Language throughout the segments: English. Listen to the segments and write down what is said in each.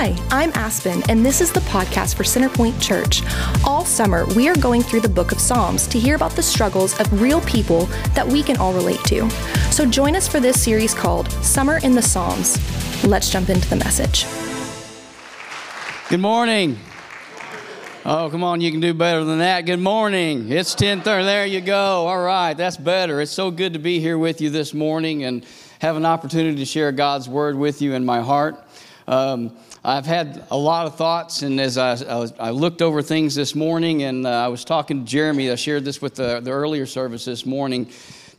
Hi, I'm Aspen, and this is the podcast for Centerpoint Church. All summer, we are going through the book of Psalms to hear about the struggles of real people that we can all relate to. So join us for this series called Summer in the Psalms. Let's jump into the message. Good morning. Oh, come on, you can do better than that. Good morning. It's 10:30. There you go. All right, that's better. It's so good to be here with you this morning and have an opportunity to share God's word with you in my heart. I've had a lot of thoughts, and as I looked over things this morning, and I was talking to Jeremy, I shared this with the earlier service this morning,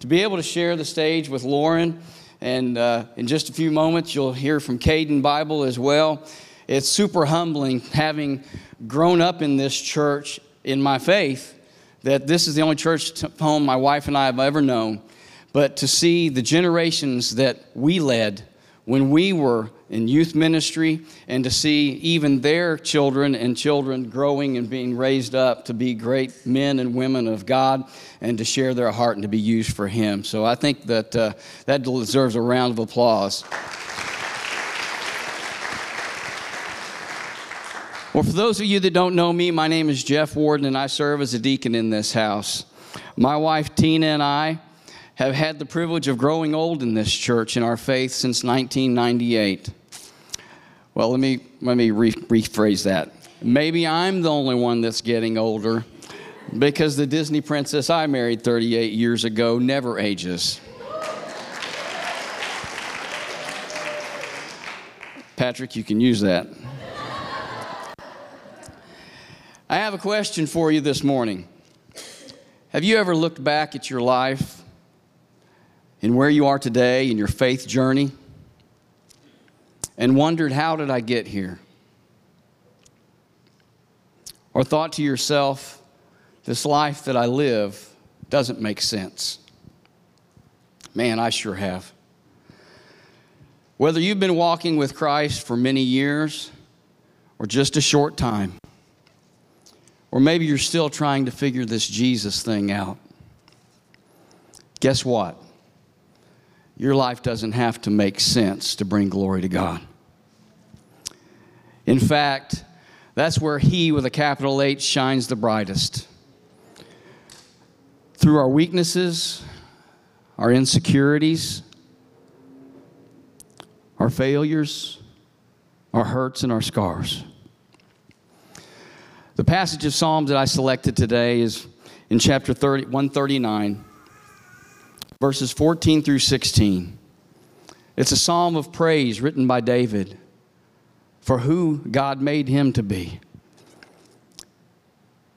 to be able to share the stage with Lauren, and in just a few moments, you'll hear from Kayden Bible as well. It's super humbling, having grown up in this church, in my faith, that this is the only church home my wife and I have ever known, but to see the generations that we led when we were in youth ministry, and to see even their children and children growing and being raised up to be great men and women of God and to share their heart and to be used for Him. So I think that that deserves a round of applause. Well, for those of you that don't know me, my name is Jeff Warden, and I serve as a deacon in this house. My wife, Tina, and I have had the privilege of growing old in this church in our faith since 1998. Well, let me rephrase that. Maybe I'm the only one that's getting older because the Disney princess I married 38 years ago never ages. Patrick, you can use that. I have a question for you this morning. Have you ever looked back at your life and where you are today in your faith journey, and wondered, how did I get here? Or thought to yourself, this life that I live doesn't make sense. Man, I sure have. Whether you've been walking with Christ for many years or just a short time, or maybe you're still trying to figure this Jesus thing out, guess what? Your life doesn't have to make sense to bring glory to God. In fact, that's where He, with a capital H, shines the brightest. Through our weaknesses, our insecurities, our failures, our hurts, and our scars. The passage of Psalms that I selected today is in chapter 139. Verses 14 through 16. It's a psalm of praise written by David for who God made him to be.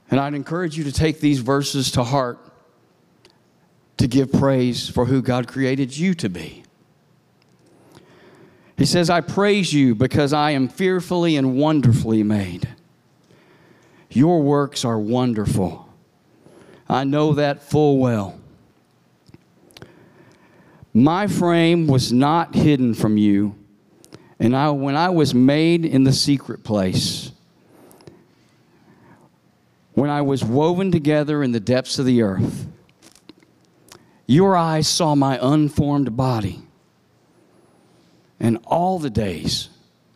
And I'd encourage you to take these verses to heart to give praise for who God created you to be. He says, I praise you because I am fearfully and wonderfully made. Your works are wonderful. I know that full well. My frame was not hidden from you, and when I was made in the secret place, when I was woven together in the depths of the earth, your eyes saw my unformed body, and all the days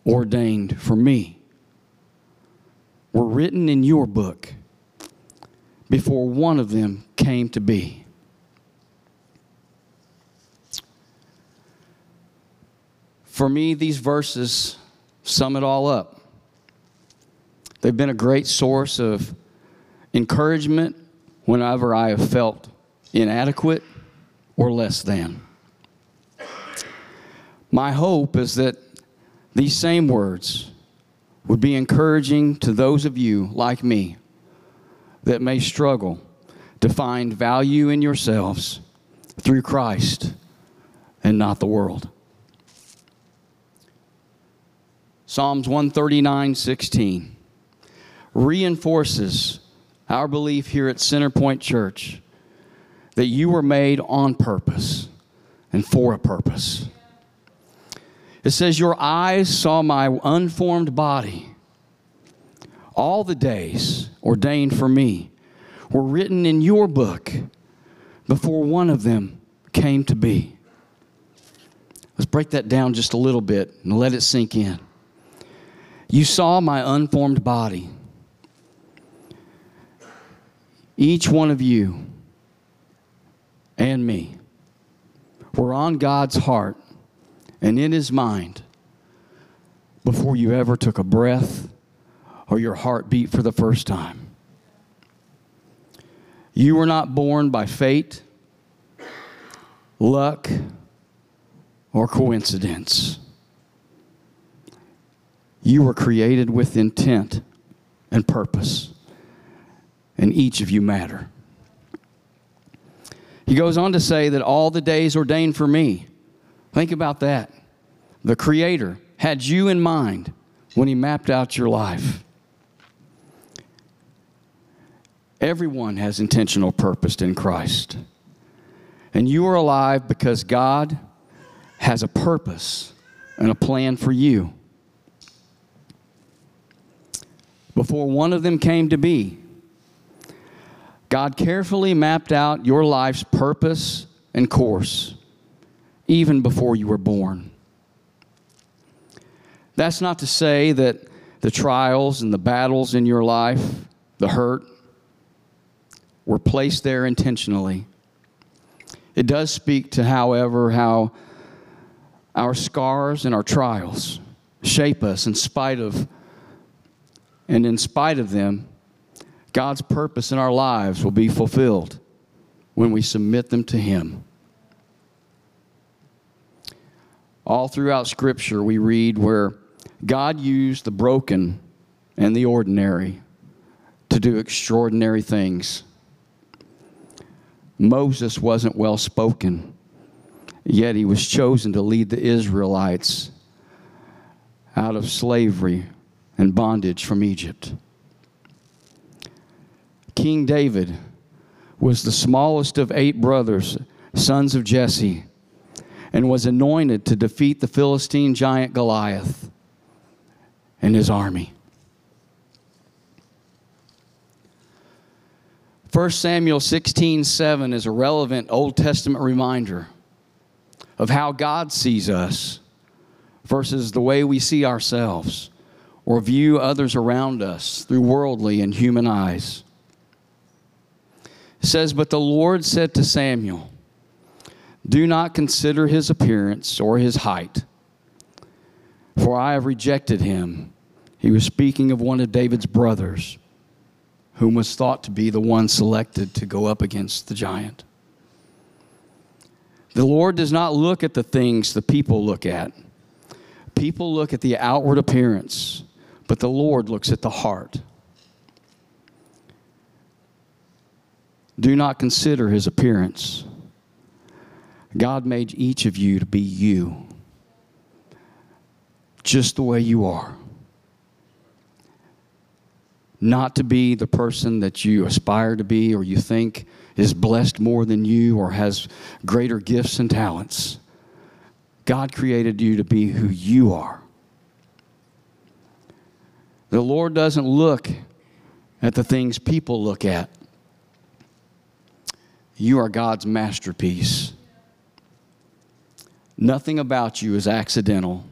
ordained for me were written in your book before one of them came to be. For me, these verses sum it all up. They've been a great source of encouragement whenever I have felt inadequate or less than. My hope is that these same words would be encouraging to those of you like me that may struggle to find value in yourselves through Christ and not the world. Psalms 139:16 reinforces our belief here at Centerpoint Church that you were made on purpose and for a purpose. It says, your eyes saw my unformed body. All the days ordained for me were written in your book before one of them came to be. Let's break that down just a little bit and let it sink in. You saw my unformed body. Each one of you and me were on God's heart and in His mind before you ever took a breath or your heart beat for the first time. You were not born by fate, luck, or coincidence. You were created with intent and purpose, and each of you matter. He goes on to say that all the days ordained for me. Think about that. The Creator had you in mind when He mapped out your life. Everyone has intentional purpose in Christ. And you are alive because God has a purpose and a plan for you. Before one of them came to be, God carefully mapped out your life's purpose and course, even before you were born. That's not to say that the trials and the battles in your life, the hurt, were placed there intentionally. It does speak to, however, how our scars and our trials shape us in spite of them. God's purpose in our lives will be fulfilled when we submit them to Him. All throughout Scripture we read where God used the broken and the ordinary to do extraordinary things. Moses wasn't well spoken, yet he was chosen to lead the Israelites out of slavery and bondage from Egypt. King David was the smallest of 8 brothers, sons of Jesse, and was anointed to defeat the Philistine giant Goliath and his army. 1 Samuel 16:7 is a relevant Old Testament reminder of how God sees us versus the way we see ourselves or view others around us through worldly and human eyes. It says, "But the Lord said to Samuel, do not consider his appearance or his height, for I have rejected him." He was speaking of one of David's brothers, whom was thought to be the one selected to go up against the giant. The Lord does not look at the things the people look at. People look at the outward appearance, but the Lord looks at the heart. Do not consider his appearance. God made each of you to be you, just the way you are. Not to be the person that you aspire to be or you think is blessed more than you or has greater gifts and talents. God created you to be who you are. The Lord doesn't look at the things people look at. You are God's masterpiece. Nothing about you is accidental.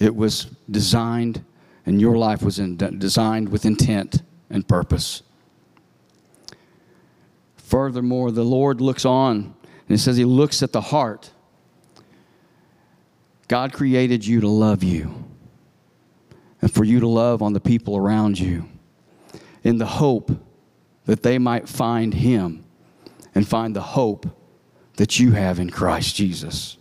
It was designed, and your life was designed with intent and purpose. Furthermore, the Lord looks on, and it says He looks at the heart. God created you to love you, and for you to love on the people around you, in the hope that they might find Him and find the hope that you have in Christ Jesus.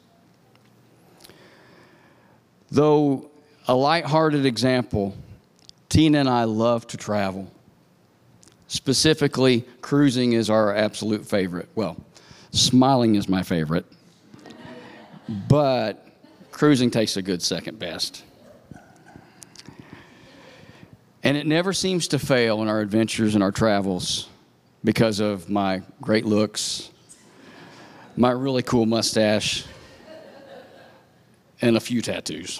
Though a lighthearted example, Tina and I love to travel. Specifically, cruising is our absolute favorite. Well, smiling is my favorite. But cruising takes a good second best. And it never seems to fail in our adventures and our travels because of my great looks, my really cool mustache, and a few tattoos.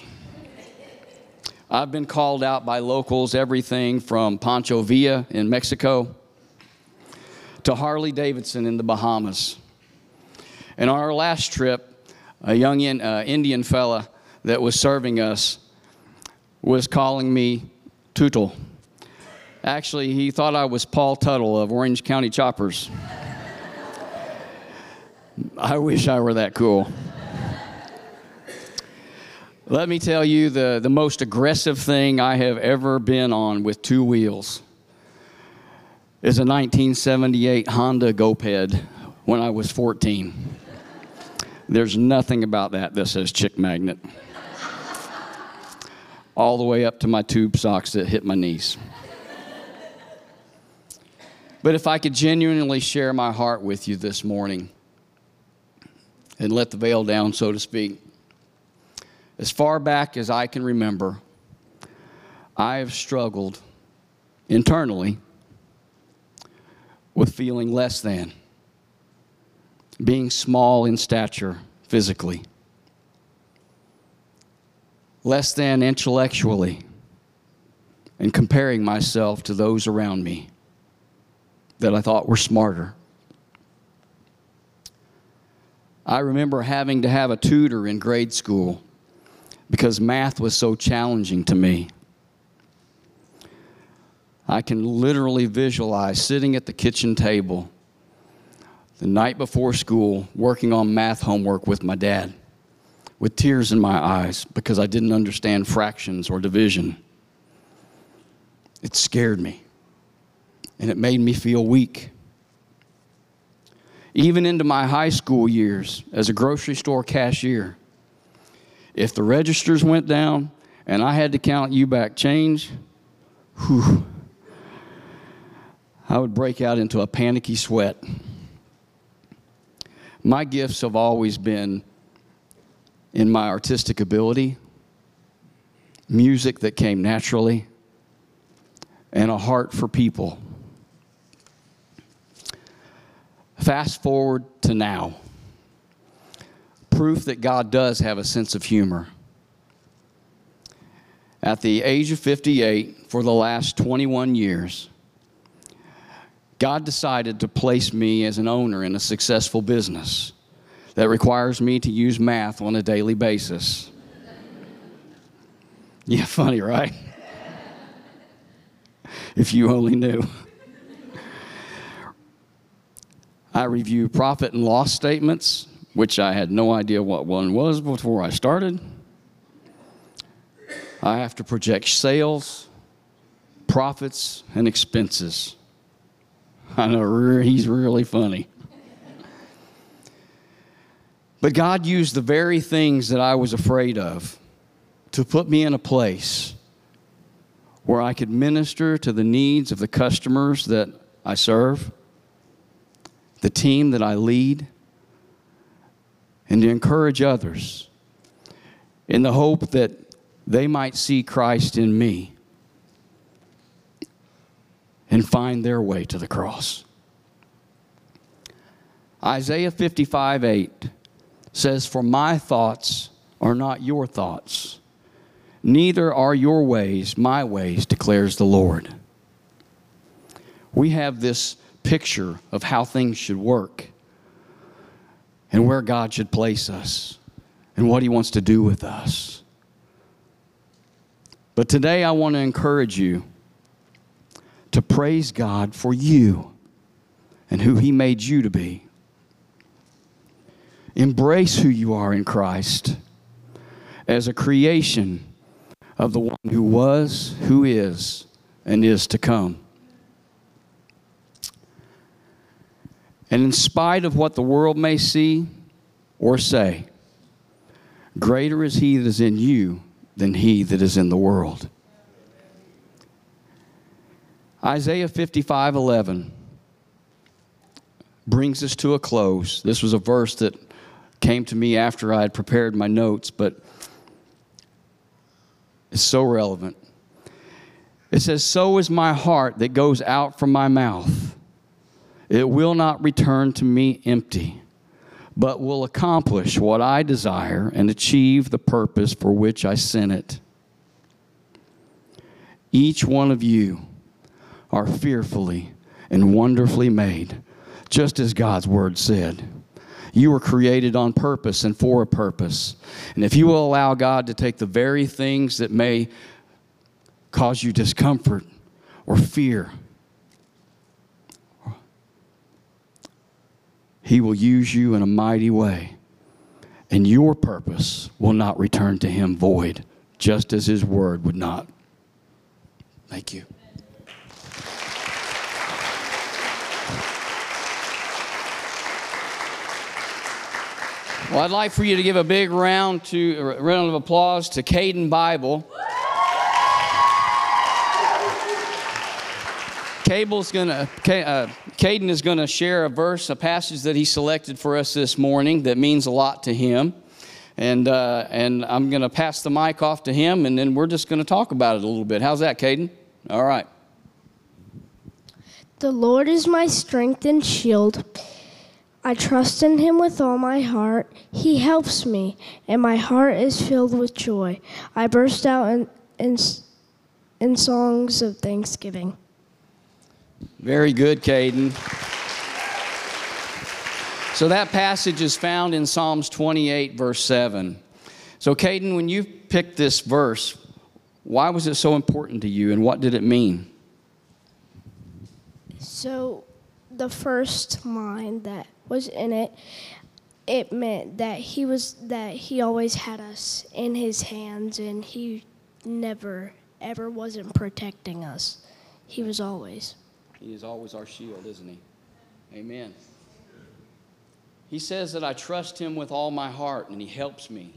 I've been called out by locals, everything from Pancho Villa in Mexico to Harley Davidson in the Bahamas. And on our last trip, a young Indian fella that was serving us was calling me Tuttle. Actually, he thought I was Paul Tuttle of Orange County Choppers. I wish I were that cool. Let me tell you the most aggressive thing I have ever been on with two wheels is a 1978 Honda Go-Ped when I was 14. There's nothing about that that says chick magnet. All the way up to my tube socks that hit my knees. But if I could genuinely share my heart with you this morning and let the veil down, so to speak, as far back as I can remember, I have struggled internally with feeling less than, being small in stature physically, less than intellectually, and comparing myself to those around me that I thought were smarter. I remember having to have a tutor in grade school because math was so challenging to me. I can literally visualize sitting at the kitchen table the night before school working on math homework with my dad with tears in my eyes because I didn't understand fractions or division. It scared me, and it made me feel weak. Even into my high school years as a grocery store cashier, if the registers went down and I had to count you back change, whew, I would break out into a panicky sweat. My gifts have always been in my artistic ability, music that came naturally, and a heart for people. Fast forward to now. Proof that God does have a sense of humor. At the age of 58, for the last 21 years, God decided to place me as an owner in a successful business that requires me to use math on a daily basis. Yeah, funny, right? If you only knew. I review profit and loss statements, which I had no idea what one was before I started. I have to project sales, profits, and expenses. I know, he's really funny. But God used the very things that I was afraid of to put me in a place where I could minister to the needs of the customers that I serve, the team that I lead, and to encourage others in the hope that they might see Christ in me and find their way to the cross. Isaiah 55:8 says, "For my thoughts are not your thoughts, neither are your ways my ways, declares the Lord." We have this picture of how things should work and where God should place us and what He wants to do with us. But today I want to encourage you to praise God for you and who He made you to be. Embrace who you are in Christ as a creation of the one who was, who is, and is to come. And in spite of what the world may see or say, greater is He that is in you than he that is in the world. Isaiah 55:11 brings us to a close. This was a verse that came to me after I had prepared my notes, but it's so relevant. It says, "So is my heart that goes out from my mouth. It will not return to me empty, but will accomplish what I desire and achieve the purpose for which I sent it." Each one of you are fearfully and wonderfully made, just as God's Word said. You were created on purpose and for a purpose. And if you will allow God to take the very things that may cause you discomfort or fear, He will use you in a mighty way, and your purpose will not return to Him void, just as His word would not. Thank you. Well, I'd like for you to give a round of applause to Kayden Bible. Kayden is going to share a passage that he selected for us this morning that means a lot to him. And I'm going to pass the mic off to him, and then we're just going to talk about it a little bit. How's that, Kayden? All right. The Lord is my strength and shield. I trust in Him with all my heart. He helps me, and my heart is filled with joy. I burst out in songs of thanksgiving. Very good, Kayden. So that passage is found in Psalms 28, verse 7. So, Kayden, when you picked this verse, why was it so important to you, and what did it mean? So, the first line that was in it, it meant that He always had us in His hands, and He never, ever wasn't protecting us. He was always. He is always our shield, isn't He? Amen. He says that I trust Him with all my heart, and He helps me.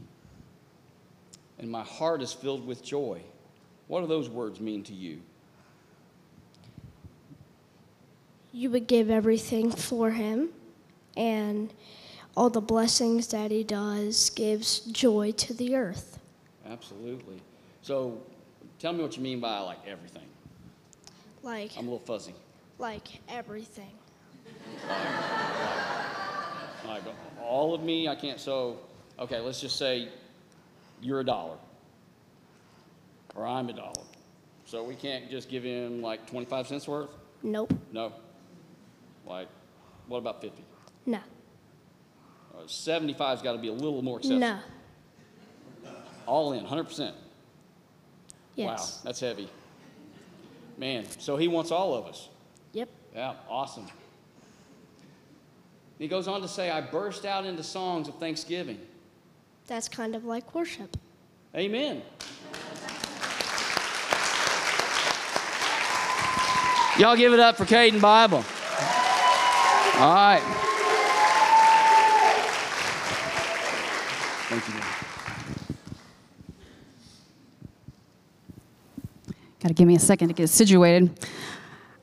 And my heart is filled with joy. What do those words mean to you? You would give everything for Him, and all the blessings that He does gives joy to the earth. Absolutely. So tell me what you mean by, like, everything. Like, I'm a little fuzzy. Like everything. Like all of me, I can't. So, okay, let's just say you're $1, or I'm $1. So we can't just give Him like 25 cents worth? Nope. No. Like, what about 50? No. 75's got to be a little more accessible. No. All in, 100%. Yes. Wow, that's heavy. Man, so He wants all of us. Yep. Yeah, awesome. He goes on to say, I burst out into songs of thanksgiving. That's kind of like worship. Amen. Y'all give it up for Kayden Bible. All right. Thank you, man. Got to give me a second to get situated.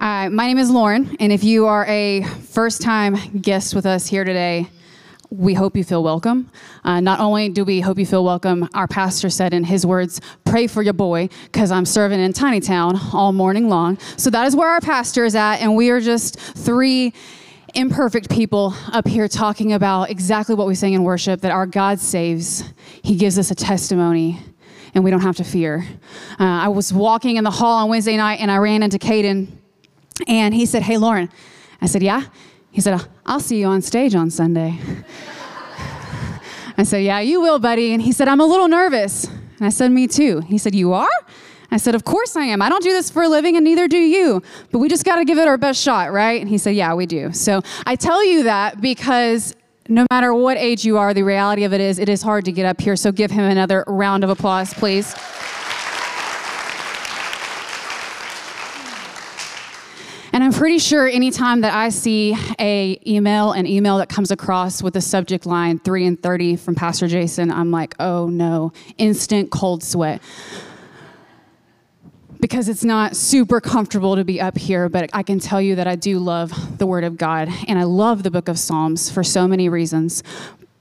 My name is Lauren, and if you are a first-time guest with us here today, we hope you feel welcome. Not only do we hope you feel welcome, our pastor said in his words, pray for your boy, because I'm serving in Tiny Town all morning long. So that is where our pastor is at, and we are just three imperfect people up here talking about exactly what we sang in worship, that our God saves. He gives us a testimony. And we don't have to fear. I was walking in the hall on Wednesday night, and I ran into Kayden, and he said, hey, Lauren. I said, yeah? He said, I'll see you on stage on Sunday. I said, yeah, you will, buddy. And he said, I'm a little nervous. And I said, me too. He said, you are? I said, of course I am. I don't do this for a living, and neither do you. But we just got to give it our best shot, right? And he said, yeah, we do. So I tell you that because no matter what age you are, the reality of it is hard to get up here, so give him another round of applause, please. And I'm pretty sure anytime that I see an email that comes across with the subject line 3:30 from Pastor Jason, I'm like, oh no, instant cold sweat. Because it's not super comfortable to be up here, but I can tell you that I do love the Word of God, and I love the book of Psalms for so many reasons.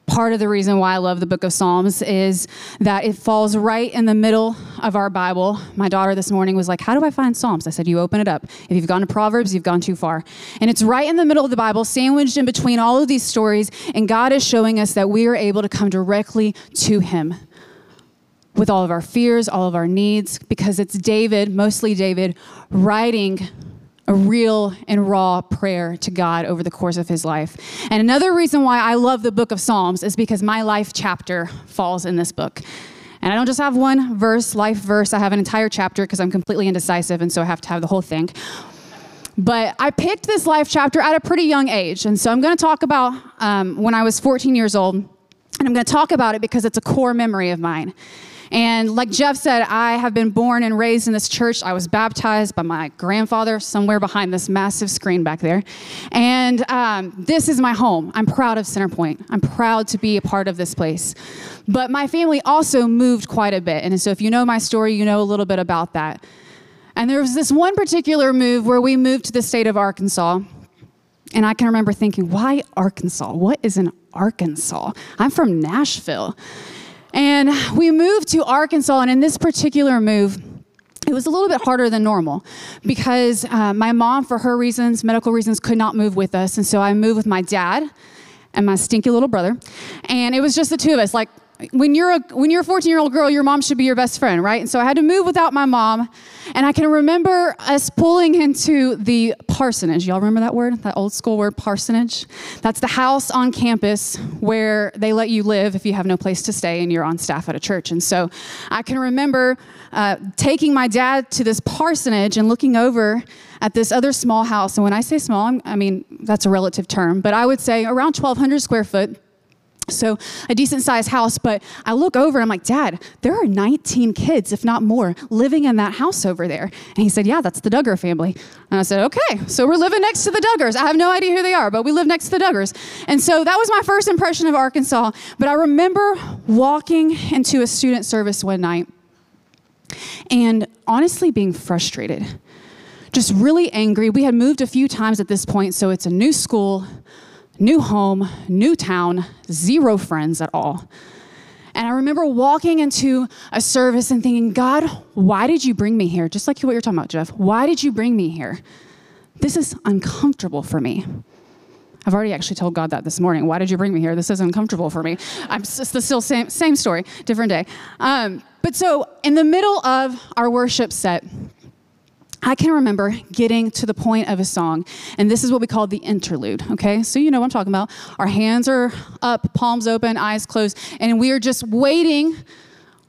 Part of the reason why I love the book of Psalms is that it falls right in the middle of our Bible. My daughter this morning was like, how do I find Psalms? I said, you open it up. If you've gone to Proverbs, you've gone too far. And it's right in the middle of the Bible, sandwiched in between all of these stories, and God is showing us that we are able to come directly to Him with all of our fears, all of our needs, because it's David, mostly David, writing a real and raw prayer to God over the course of his life. And another reason why I love the book of Psalms is because my life chapter falls in this book. And I don't just have one verse, life verse. I have an entire chapter because I'm completely indecisive, and so I have to have the whole thing. But I picked this life chapter at a pretty young age. And so I'm going to talk about when I was 14 years old. And I'm going to talk about it because it's a core memory of mine. And like Jeff said, I have been born and raised in this church. I was baptized by my grandfather somewhere behind this massive screen back there. And this is my home. I'm proud of Centerpoint. I'm proud to be a part of this place. But my family also moved quite a bit. And so if you know my story, you know a little bit about that. And there was this one particular move where we moved to the state of Arkansas. And I can remember thinking, why Arkansas? What is in Arkansas? I'm from Nashville. And we moved to Arkansas, and in this particular move, it was a little bit harder than normal because my mom, for her reasons, medical reasons, could not move with us. And so I moved with my dad and my stinky little brother. And it was just the two of us. Like, when you're a 14-year-old girl, your mom should be your best friend, right? And so I had to move without my mom. And I can remember us pulling into the parsonage. Y'all remember that word? That old school word, parsonage? That's the house on campus where they let you live if you have no place to stay and you're on staff at a church. And so I can remember taking my dad to this parsonage and looking over at this other small house. And when I say small, I mean, that's a relative term, but I would say around 1,200 square foot. So a decent sized house, but I look over and I'm like, Dad, there are 19 kids, if not more, living in that house over there. And he said, yeah, that's the Duggar family. And I said, okay, so we're living next to the Duggars. I have no idea who they are, but we live next to the Duggars. And so that was my first impression of Arkansas. But I remember walking into a student service one night and honestly being frustrated, just really angry. We had moved a few times at this point, so it's a new school, new home, new town, zero friends at all. And I remember walking into a service and thinking, God, why did you bring me here? Just like what you're talking about, Jeff. Why did you bring me here? This is uncomfortable for me. I've already actually told God that this morning. Why did you bring me here? This is uncomfortable for me. It's still same story, different day. But so in the middle of our worship set, I can remember getting to the point of a song, and this is what we call the interlude, okay? So you know what I'm talking about. Our hands are up, palms open, eyes closed, and we are just waiting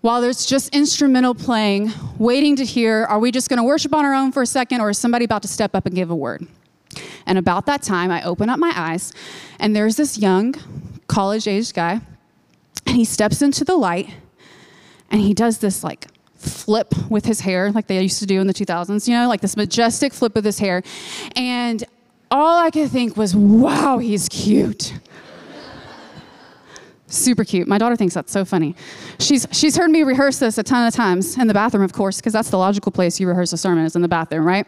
while there's just instrumental playing, waiting to hear, are we just gonna worship on our own for a second, or is somebody about to step up and give a word? And about that time, I open up my eyes, and there's this young, college-aged guy, and he steps into the light, and he does this, like, flip with his hair like they used to do in the 2000s, you know, like this majestic flip with his hair. And all I could think was, wow, he's cute. Super cute. My daughter thinks that's so funny. She's heard me rehearse this a ton of times in the bathroom, of course, because that's the logical place you rehearse a sermon is in the bathroom, right?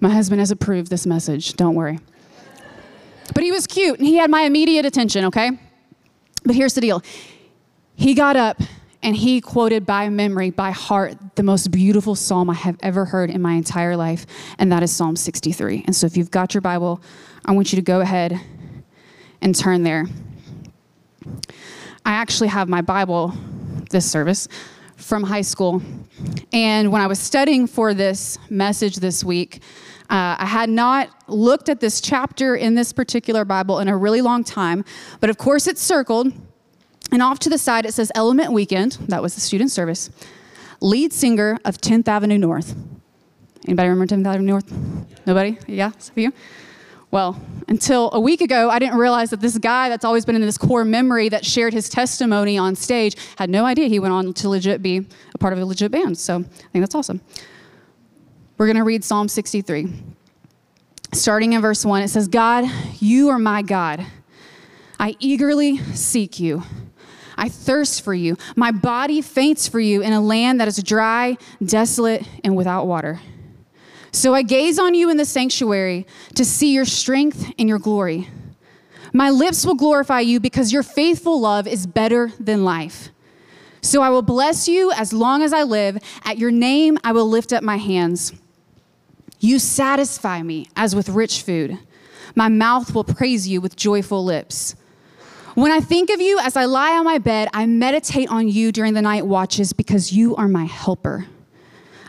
My husband has approved this message. Don't worry. But he was cute and he had my immediate attention, okay? But here's the deal. He got up and he quoted by memory, by heart, the most beautiful psalm I have ever heard in my entire life, and that is Psalm 63. And so if you've got your Bible, I want you to go ahead and turn there. I actually have my Bible, this service, from high school. And when I was studying for this message this week, I had not looked at this chapter in this particular Bible in a really long time, but of course it's circled. And off to the side, it says Element Weekend. That was the student service. Lead singer of 10th Avenue North. Anybody remember 10th Avenue North? Yeah. Nobody? Yeah, some of you? Well, until a week ago, I didn't realize that this guy that's always been in this core memory that shared his testimony on stage had no idea he went on to legit be a part of a legit band. So I think that's awesome. We're going to read Psalm 63. Starting in verse 1, it says, God, you are my God. I eagerly seek you. I thirst for you. My body faints for you in a land that is dry, desolate, and without water. So I gaze on you in the sanctuary to see your strength and your glory. My lips will glorify you because your faithful love is better than life. So I will bless you as long as I live. At your name, I will lift up my hands. You satisfy me as with rich food. My mouth will praise you with joyful lips. When I think of you as I lie on my bed, I meditate on you during the night watches because you are my helper.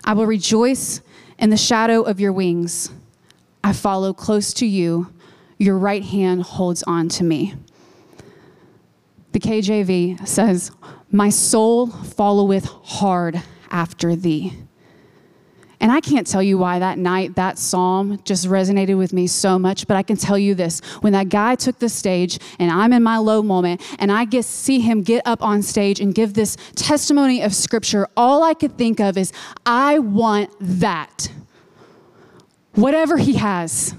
I will rejoice in the shadow of your wings. I follow close to you. Your right hand holds on to me. The KJV says, My soul followeth hard after thee. And I can't tell you why that night that psalm just resonated with me so much, but I can tell you this. When that guy took the stage and I'm in my low moment and I get see him get up on stage and give this testimony of scripture, all I could think of is, I want that. Whatever he has.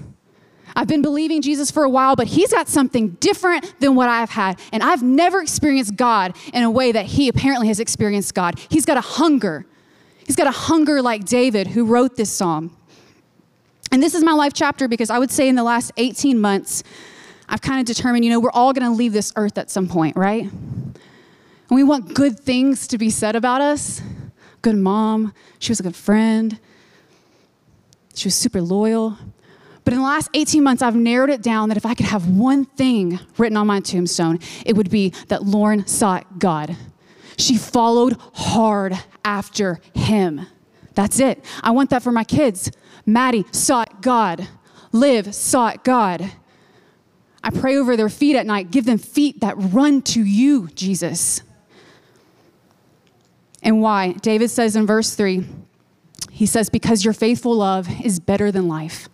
I've been believing Jesus for a while, but he's got something different than what I've had. And I've never experienced God in a way that he apparently has experienced God. He's got a hunger. He's got a hunger like David, who wrote this psalm. And this is my life chapter because I would say in the last 18 months, I've kind of determined, you know, we're all going to leave this earth at some point, right? And we want good things to be said about us. Good mom. She was a good friend. She was super loyal. But in the last 18 months, I've narrowed it down that if I could have one thing written on my tombstone, it would be that Lauren sought God. She followed hard after him. That's it. I want that for my kids. Maddie sought God. Liv sought God. I pray over their feet at night. Give them feet that run to you, Jesus. And why? David says in verse 3, he says, because your faithful love is better than life.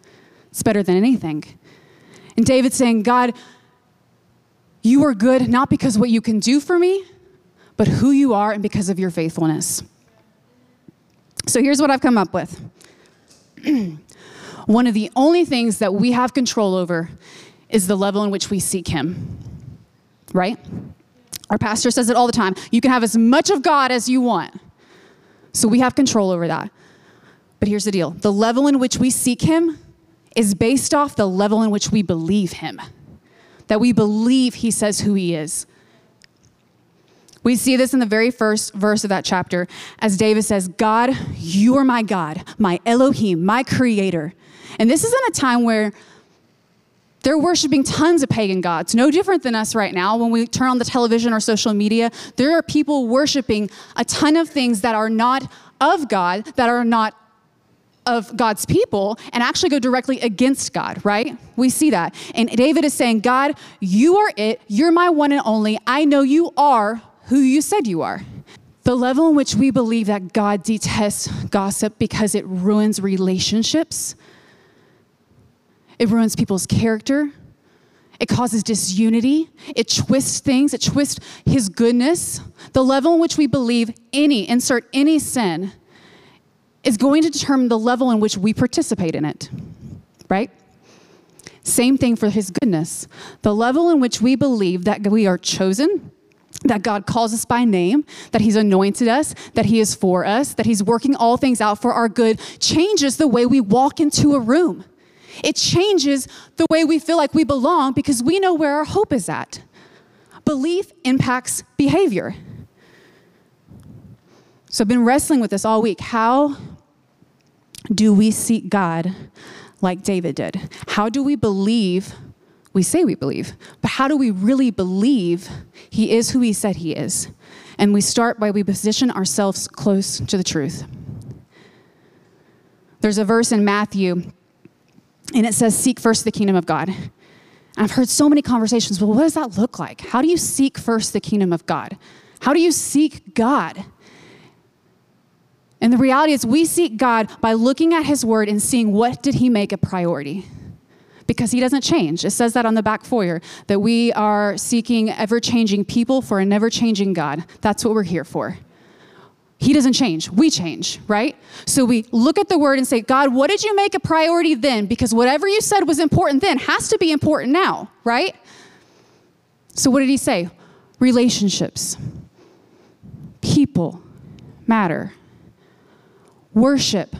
It's better than anything. And David's saying, God, you are good not because of what you can do for me, but who you are and because of your faithfulness. So here's what I've come up with. One of the only things that we have control over is the level in which we seek him, right? Our pastor says it all the time. You can have as much of God as you want. So we have control over that. But here's the deal. The level in which we seek him is based off the level in which we believe him, that we believe he says who he is. We see this in the very first verse of that chapter as David says, God, you are my God, my Elohim, my creator. And this is in a time where they're worshiping tons of pagan gods, no different than us right now. When we turn on the television or social media, there are people worshiping a ton of things that are not of God, that are not of God's people, and actually go directly against God, right? We see that. And David is saying, God, you are it. You're my one and only. I know you are who you said you are. The level in which we believe that God detests gossip because it ruins relationships, it ruins people's character, it causes disunity, it twists things, it twists his goodness. The level in which we believe insert any sin, is going to determine the level in which we participate in it, right? Same thing for his goodness. The level in which we believe that we are chosen, that God calls us by name, that he's anointed us, that he is for us, that he's working all things out for our good, changes the way we walk into a room. It changes the way we feel like we belong because we know where our hope is at. Belief impacts behavior. So I've been wrestling with this all week. How do we seek God like David did? How do we believe? We say we believe, but how do we really believe he is who he said he is? And we start by we position ourselves close to the truth. There's a verse in Matthew, and it says, seek first the kingdom of God. And I've heard so many conversations, well, what does that look like? How do you seek first the kingdom of God? How do you seek God? And the reality is we seek God by looking at his word and seeing what did he make a priority. Because he doesn't change. It says that on the back foyer, that we are seeking ever-changing people for a never-changing God. That's what we're here for. He doesn't change. We change, right? So we look at the word and say, God, what did you make a priority then? Because whatever you said was important then has to be important now, right? So what did he say? Relationships. People matter. Worship.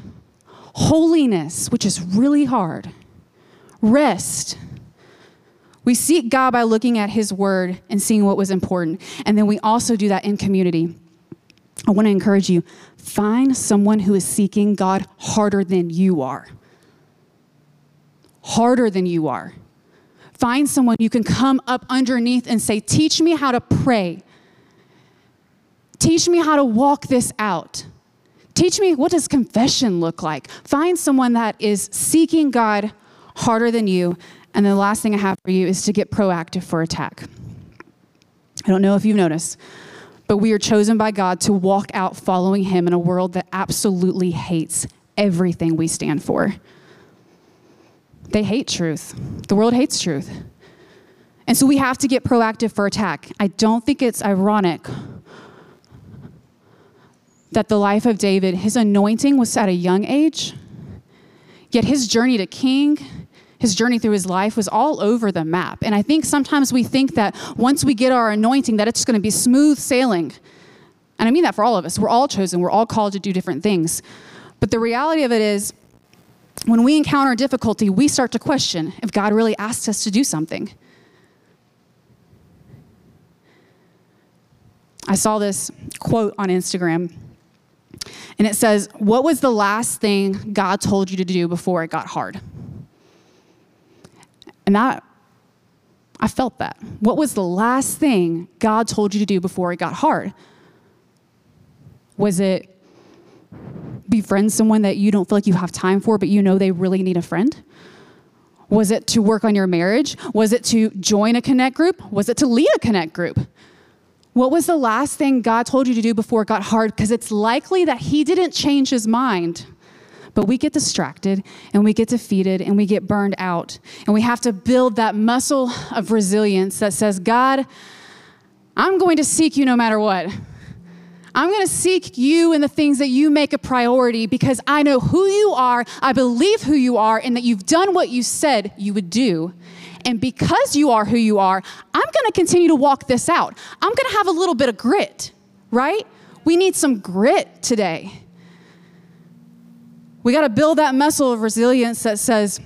Holiness, which is really hard. Rest. We seek God by looking at his word and seeing what was important. And then we also do that in community. I want to encourage you, find someone who is seeking God harder than you are. Harder than you are. Find someone you can come up underneath and say, teach me how to pray. Teach me how to walk this out. Teach me, what does confession look like? Find someone that is seeking God harder than you. And the last thing I have for you is to get proactive for attack. I don't know if you've noticed, but we are chosen by God to walk out following him in a world that absolutely hates everything we stand for. They hate truth. The world hates truth. And so we have to get proactive for attack. I don't think it's ironic that the life of David, his anointing was at a young age, yet his journey to king, his journey through his life was all over the map. And I think sometimes we think that once we get our anointing, that it's going to be smooth sailing. And I mean that for all of us. We're all chosen. We're all called to do different things. But the reality of it is, when we encounter difficulty, we start to question if God really asked us to do something. I saw this quote on Instagram, and it says, "What was the last thing God told you to do before it got hard?" And that, I felt that. What was the last thing God told you to do before it got hard? Was it befriend someone that you don't feel like you have time for, but you know they really need a friend? Was it to work on your marriage? Was it to join a connect group? Was it to lead a connect group? What was the last thing God told you to do before it got hard? Because it's likely that he didn't change his mind. But we get distracted, and we get defeated, and we get burned out. And we have to build that muscle of resilience that says, God, I'm going to seek you no matter what. I'm going to seek you in the things that you make a priority, because I know who you are, I believe who you are, and that you've done what you said you would do. And because you are who you are, I'm going to continue to walk this out. I'm going to have a little bit of grit, right? We need some grit today. We got to build that muscle of resilience that says,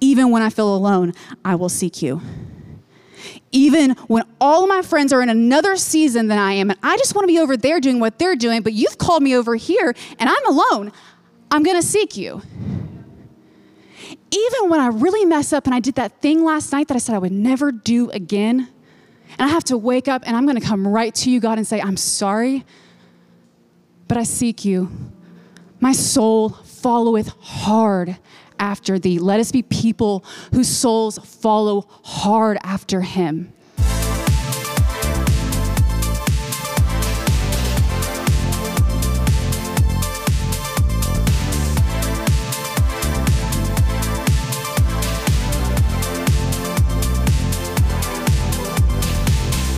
even when I feel alone, I will seek you. Even when all of my friends are in another season than I am, and I just want to be over there doing what they're doing, but you've called me over here, and I'm alone, I'm going to seek you. Even when I really mess up, and I did that thing last night that I said I would never do again, and I have to wake up, and I'm going to come right to you, God, and say, I'm sorry, but I seek you. My soul followeth hard after thee. Let us be people whose souls follow hard after him.